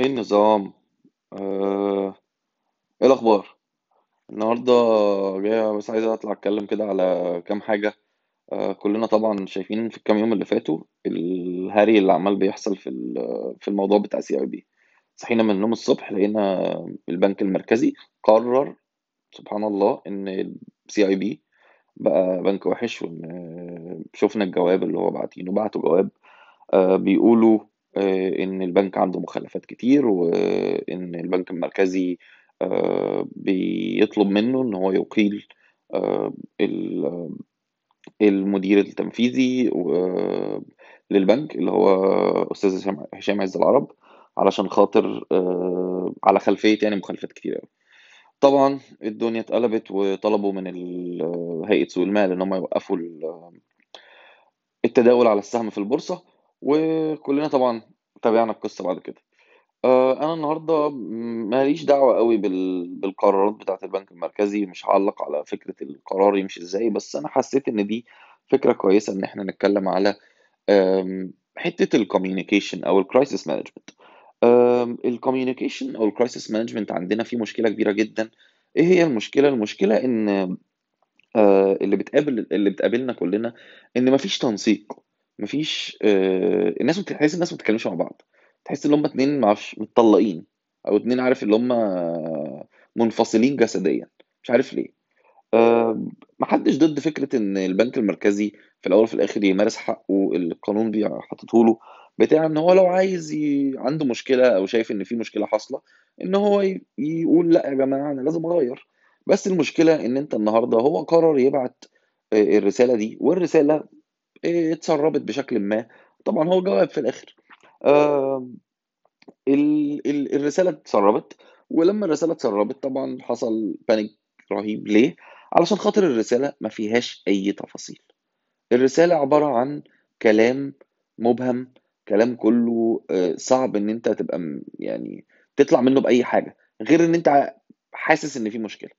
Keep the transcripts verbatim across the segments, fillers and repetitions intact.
ايه النظام؟ آه، ايه الاخبار النهارده؟ جاي بس عايز اطلع اتكلم كده على كام حاجه. آه، كلنا طبعا شايفين في الكام يوم اللي فاتوا الهري اللي عمال بيحصل في ال- في الموضوع بتاع سي اي بي. صحينا من النوم الصبح لقينا البنك المركزي قرر سبحان الله ان سي اي بي بقى بنك وحش، وان آه، شفنا الجواب اللي هو بعتينه. بعتوا جواب آه، بيقولوا آه، إن البنك عنده مخالفات كتير، وإن البنك المركزي آه، بيطلب منه إن هو يقيل آه، ال- المدير التنفيذي و- للبنك اللي هو أستاذ هشام هشام عز العرب، علشان خاطر آه، على خلفية يعني مخالفات كتير أوي. طبعا الدنيا اتقلبت، وطلبوا من ال- هيئة سوق المال إن هم يوقفوا ال- التداول على السهم في البورصة، وكلنا طبعا تابعنا القصة بعد كده. آه، انا النهارده م- ماليش دعوه قوي بال... بالقرارات بتاعه البنك المركزي، مش هعلق على فكره القرار يمشي ازاي، بس انا حسيت ان دي فكره كويسه ان احنا نتكلم على آم، حته الكوميونيكيشن او الكرايسيس مانجمنت. الكوميونيكيشن او الكرايسيس مانجمنت عندنا فيه مشكله كبيره جدا. ايه هي المشكله؟ المشكله ان آه، اللي بتقابل اللي بتقابلنا كلنا ان مفيش تنسيق، مفيش آه، الناس بت- تحس الناس ما بتتكلمش مع بعض، تحس ان هم اتنين معرفش متطلقين، او اتنين عارف اللي هم منفصلين جسديا، مش عارف ليه. آه، محدش ضد فكرة ان البنك المركزي في الاول وفي الاخر يمارس حقه اللي القانون بي- حاطته له، بتاع ان هو لو عايز ي... عنده مشكلة او شايف ان في مشكلة حاصلة ان هو ي... يقول لا يا جماعة انا لازم اغير. بس المشكلة ان انت النهاردة هو قرر يبعت آه، الرسالة دي، والرسالة آه، اتسربت بشكل ما. طبعا هو جواب في الاخر. آه، ال... ال... الرسالة اتسربت، ولما الرسالة اتسربت طبعا حصل بانيك رهيب. ليه؟ علشان خاطر الرسالة ما فيهاش أي تفاصيل، الرسالة عبارة عن كلام مبهم، كلام كله آه، صعب إن أنت تبقى م- يعني تطلع منه بأي حاجة غير إن أنت ع- حاسس إن في مشكلة.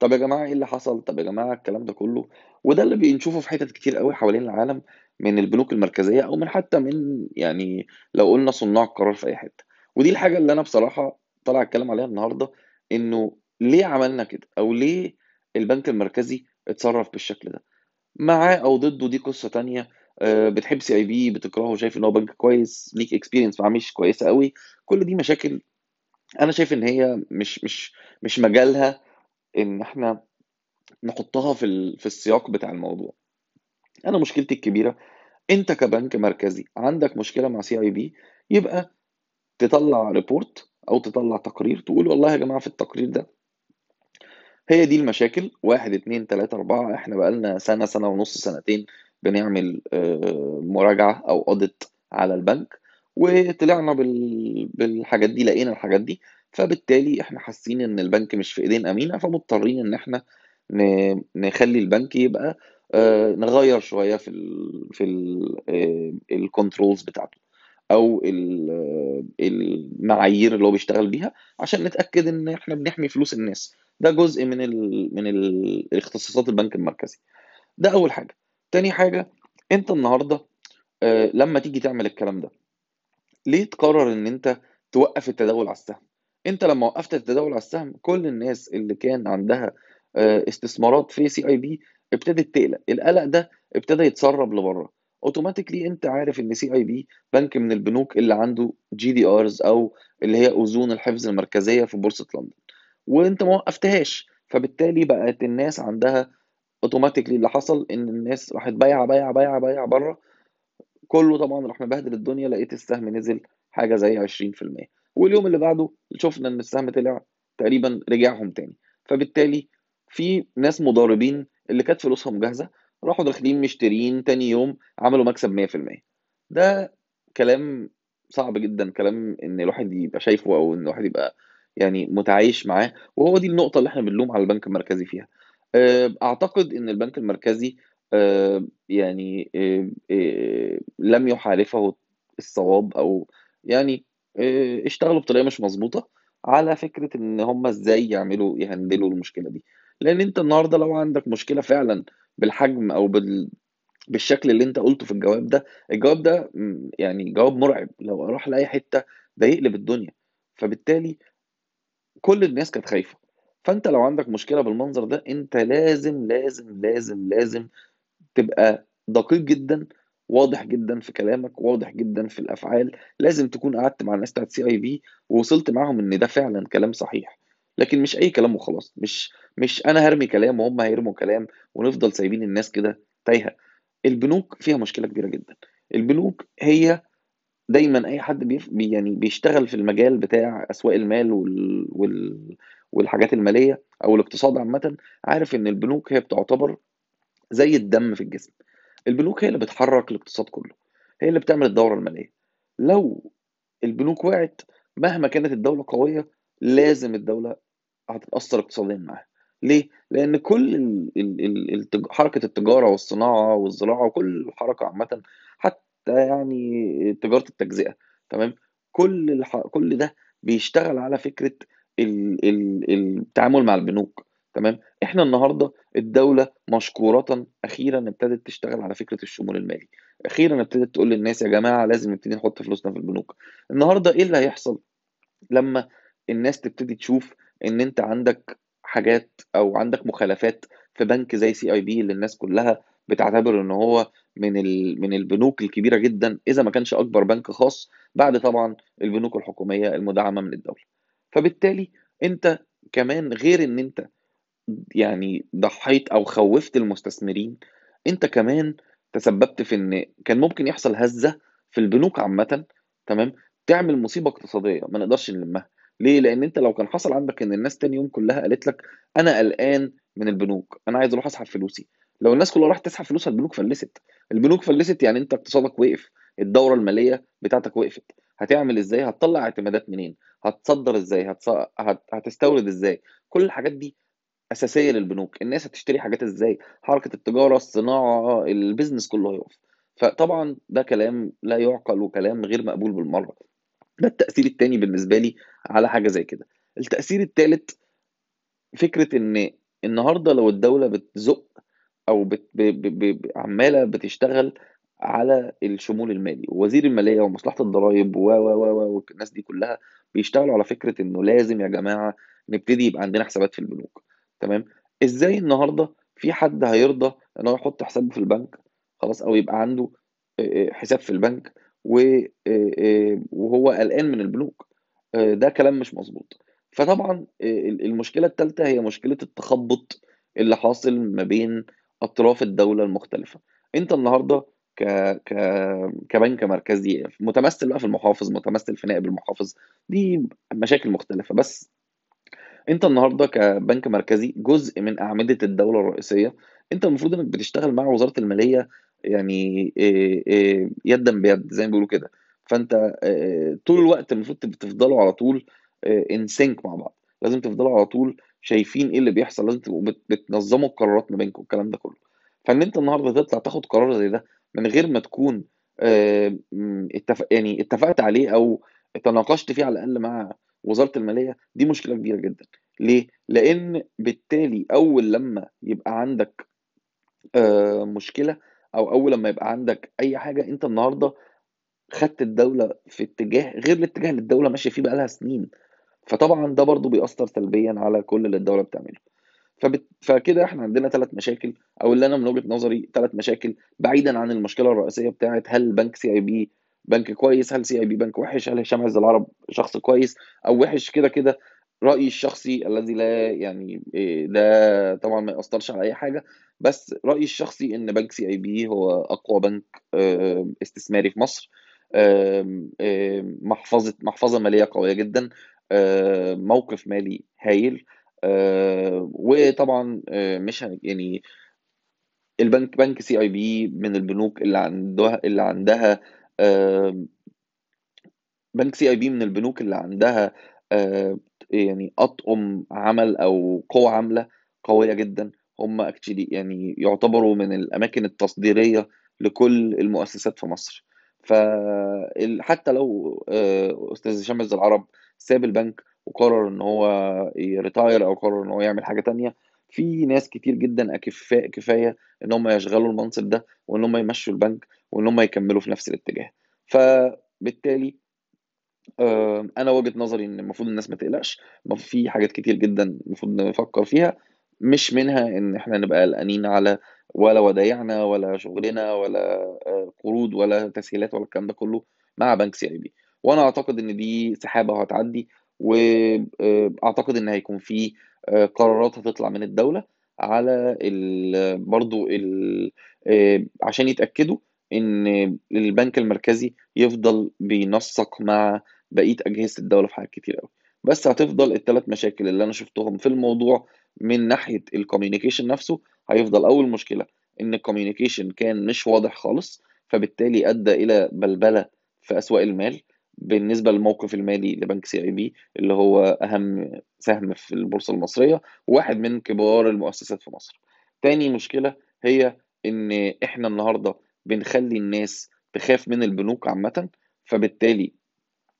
طب يا جماعة إيه اللي حصل؟ طب يا جماعة الكلام ده كله، وده اللي بنشوفه في حتت كتير قوي حوالين العالم من البنوك المركزية، أو من حتى من يعني لو قلنا صناع القرار في أي حتة. ودي الحاجة اللي أنا بصراحة طالع أتكلم عليها النهاردة، إنه ليه عملنا كده، أو ليه البنك المركزي اتصرف بالشكل ده. معاه او ضده دي قصه تانية. آه، بتحب سي اي بي، بتكرهه، شايف ان هو بنك كويس، ليك اكسبيرينس معاه مش كويسه قوي، كل دي مشاكل انا شايف ان هي مش مش مش مجالها ان احنا نحطها في ال- في السياق بتاع الموضوع. انا مشكلتي الكبيره، انت كبنك مركزي عندك مشكله مع سي اي بي، يبقى تطلع ريبورت او تطلع تقرير تقول والله يا جماعه في التقرير ده هي دي المشاكل، واحد اتنين تلاتة أربعة. احنا بقالنا سنة، سنة ونص، سنتين بنعمل آه، مراجعة أو أوديت على البنك، وطلعنا بال... بالحاجات دي، لقينا الحاجات دي، فبالتالي احنا حاسين إن البنك مش في إيدين أمينة، فمضطرين إن احنا ن... نخلي البنك يبقى آه، نغير شوية في ال... في ال... آه، الكنترولز بتاعته، أو ال... آه، المعايير اللي هو بيشتغل بيها، عشان نتأكد إن احنا بنحمي فلوس الناس. ده جزء من ال... من ال... اختصاصات البنك المركزي. ده اول حاجه. تاني حاجه، انت النهارده آه، لما تيجي تعمل الكلام ده ليه تقرر ان انت توقف التداول على السهم؟ انت لما وقفت التداول على السهم كل الناس اللي كان عندها آه، استثمارات في سي اي بي ابتدت تقلق، القلق ده ابتدى يتسرب لبره اوتوماتيكلي. انت عارف ان سي اي بي بنك من البنوك اللي عنده جي دي ارز، او اللي هي اذون الحفظ المركزيه في بورصه لندن، وانت ما وقفتهاش، فبالتالي بقت الناس عندها اوتوماتيكلي. اللي حصل ان الناس راحت بايعه بايعه بايعه بايعه بره، كله طبعا راح مبهدل الدنيا. لقيت السهم نزل حاجه زي عشرين في المية، واليوم اللي بعده شفنا ان السهم طلع تقريبا رجعهم تاني. فبالتالي في ناس مضاربين اللي كانت فلوسهم جاهزه راحوا داخلين مشترين، تاني يوم عملوا مكسب مية في المية. ده كلام صعب جدا، كلام ان الواحد يبقى شايفه، او ان الواحد يبقى يعني متعايش معاه، وهو دي النقطه اللي احنا بنلوم على البنك المركزي فيها. آه، اعتقد ان البنك المركزي آه، يعني آه، آه، لم يحالفه الصواب، او يعني آه، اشتغلوا بطريقه مش مظبوطه على فكره ان هم ازاي يعملوا يهندلوا المشكله دي. لان انت النهارده لو عندك مشكله فعلا بالحجم، او بال بالشكل اللي انت قلته في الجواب ده، الجواب ده م، يعني جواب مرعب، لو راح لاي حته ده يقلب الدنيا. فبالتالي كل الناس كانت خايفه. فانت لو عندك مشكله بالمنظر ده انت لازم لازم لازم لازم تبقى دقيق جدا، واضح جدا في كلامك، واضح جدا في الافعال. لازم تكون قعدت مع الناس بتاعت سي اي بي ووصلت معاهم ان ده فعلا كلام صحيح، لكن مش اي كلام وخلاص. مش مش انا هرمي كلام وهم هيرموا كلام ونفضل سايبين الناس كده تايهه. البنوك فيها مشكله كبيره جدا. البنوك هي دايما اي حد بيف... يعني بيشتغل في المجال بتاع اسواق المال وال... وال... والحاجات الماليه او الاقتصاد عامه، عارف ان البنوك هي بتعتبر زي الدم في الجسم. البنوك هي اللي بتحرك الاقتصاد كله، هي اللي بتعمل الدوره الماليه. لو البنوك وقعت مهما كانت الدوله قويه لازم الدوله هتتاثر اقتصاديا معاها. ليه؟ لان كل ال... ال... التج... حركه التجاره والصناعه والزراعه وكل حركه عامه، حتى يعني تجارة التجزئة، تمام؟ كل الح... كل ده بيشتغل على فكرة ال... ال... التعامل مع البنوك، تمام؟ احنا النهارده الدولة مشكورة أخيرا ابتدت تشتغل على فكرة الشمول المالي، أخيرا ابتدت تقول للناس يا جماعة لازم نبتدي نحط فلوسنا في البنوك. النهارده إيه اللي هيحصل؟ لما الناس تبتدي تشوف إن أنت عندك حاجات أو عندك مخالفات في بنك زي سي أي بي اللي الناس كلها بتعتبر ان هو من من البنوك الكبيره جدا، اذا ما كانش اكبر بنك خاص بعد طبعا البنوك الحكوميه المدعمه من الدوله. فبالتالي انت كمان غير ان انت يعني ضحيت او خوفت المستثمرين، انت كمان تسببت في ان كان ممكن يحصل هزه في البنوك عامه، تمام، تعمل مصيبه اقتصاديه ما نقدرش نلمها. ليه؟ لان انت لو كان حصل عندك ان الناس تاني يوم كلها قالت لك انا قلقان من البنوك، انا عايز اروح اسحب فلوسي، لو الناس كلها راحت تسحب فلوسها البنوك فلست. البنوك فلست يعني انت اقتصادك وقف، الدوره الماليه بتاعتك وقفت. هتعمل ازاي؟ هتطلع اعتمادات منين؟ هتصدر ازاي؟ هتص... هت... هتستورد ازاي؟ كل الحاجات دي اساسيه للبنوك. الناس هتشتري حاجات ازاي؟ حركه التجاره، الصناعه، البيزنس كله هيقف. فطبعا ده كلام لا يعقل وكلام غير مقبول بالمره. ده التاثير الثاني بالنسبه لي على حاجه زي كده. التاثير الثالث فكره ان النهارده لو الدوله بتزق او بت... ب... ب... عماله بتشتغل على الشمول المالي، ووزير الماليه ومصلحه الضرائب و و و الناس دي كلها بيشتغلوا على فكره انه لازم يا جماعه نبتدي يبقى عندنا حسابات في البنوك، تمام؟ ازاي النهارده في حد هيرضى ان هو يحط حسابه في البنك خلاص، او يبقى عنده حساب في البنك وهو قلقان من البنوك؟ ده كلام مش مظبوط. فطبعا المشكله الثالثه هي مشكله التخبط اللي حاصل ما بين اطراف الدوله المختلفه. انت النهارده ك... ك... كبنك مركزي متمثل بقى في المحافظ، متمثل في نائب المحافظ، دي مشاكل مختلفه، بس انت النهارده كبنك مركزي جزء من اعمده الدوله الرئيسيه. انت المفروض انك بتشتغل مع وزاره الماليه يعني يدا بيد زي ما بيقولوا كده. فانت طول الوقت المفروض تفضلوا على طول ان سينك مع بعض، لازم تفضلوا على طول شايفين ايه اللي بيحصل، لازم تبقوا بتنظموا القرارات ما بينكم والكلام ده كله. فان انت النهارده تطلع تاخد قرار زي ده من غير ما تكون اتفق يعني اتفقت عليه او تناقشت فيه على الاقل مع وزاره الماليه، دي مشكله كبيره جدا. ليه؟ لان بالتالي اول لما يبقى عندك مشكله او اول لما يبقى عندك اي حاجه، انت النهارده خدت الدوله في اتجاه غير الاتجاه اللي الدوله ماشيه فيه بقالها سنين. فطبعا ده برضو بيأثر سلبيا على كل اللي الدوله بتعمله. فبت... فكده احنا عندنا ثلاث مشاكل، او اللي انا من وجهه نظري ثلاث مشاكل، بعيدا عن المشكله الرئيسيه بتاعه هل بنك سي اي بي بنك كويس، هل سي اي بي بنك وحش، هل هشام عز العرب شخص كويس او وحش. كده كده رايي الشخصي الذي لا يعني ده طبعا ما يأثرش على اي حاجه، بس رايي الشخصي ان بنك سي اي بي هو اقوى بنك استثماري في مصر، محفظه محفظه ماليه قويه جدا، موقف مالي هايل، وطبعا مش يعني البنك بنك سي اي بي من البنوك اللي عندها اللي عندها بنك سي اي بي من البنوك اللي عندها يعني اطقم عمل او قوة عاملة قوية جدا. هم اكشلي يعني يعتبروا من الاماكن التصديرية لكل المؤسسات في مصر. فحتى لو استاذ هشام عز العرب ساب البنك وقرر ان هو يريتاير او قرر ان هو يعمل حاجه تانية، في ناس كتير جدا اكفاء كفايه ان هم يشغلوا المنصب ده وان هم يمشوا البنك وان هم يكملوا في نفس الاتجاه. فبالتالي آه، انا وجهة نظري ان المفروض الناس ما تقلقش. ما في حاجات كتير جدا المفروض نفكر فيها، مش منها ان احنا نبقى قلقانين على ولا ودايعنا ولا شغلنا ولا آه، قروض ولا تسهيلات ولا الكلام ده كله مع بنك سي اي بي. وانا اعتقد ان دي سحابة وهتعدي، واعتقد ان هيكون في آه، قرارات هتطلع من الدولة على ال... برضو ال... آه، عشان يتأكدوا ان البنك المركزي يفضل بينسق مع بقيه اجهزه الدوله في حاجات كتير قوي. بس هتفضل الثلاث مشاكل اللي انا شفتهم في الموضوع من ناحيه الكوميونيكيشن نفسه. هيفضل اول مشكله ان الكوميونيكيشن كان مش واضح خالص، فبالتالي ادى الى بلبله في اسواق المال بالنسبه للموقف المالي لبنك سي اي بي اللي هو اهم سهم في البورصه المصريه، واحد من كبار المؤسسات في مصر. تاني مشكله هي ان احنا النهارده بنخلي الناس تخاف من البنوك عامه، فبالتالي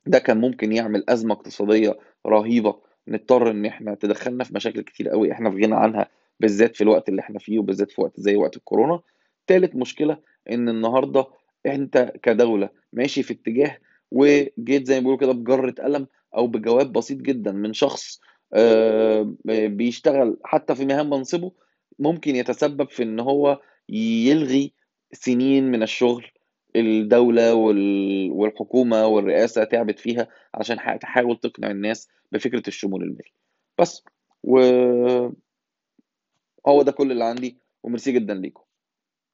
ده كان ممكن يعمل أزمة اقتصادية رهيبة، نضطر إن إحنا تدخلنا في مشاكل كتير قوي إحنا في غنى عنها، بالذات في الوقت اللي إحنا فيه، وبالذات في وقت زي وقت الكورونا. تالت مشكلة إن النهاردة أنت كدولة ماشي في اتجاه، وجيت زي ما بيقولوا كده بجرة قلم أو بجواب بسيط جدا من شخص آه بيشتغل حتى في مهام منصبه، ممكن يتسبب في إن هو يلغي سنين من الشغل الدولة والحكومة والرئاسة تعبت فيها عشان تحاول تقنع الناس بفكرة الشمول المالي. بس و هو ده كل اللي عندي، وميرسي جدا ليكم.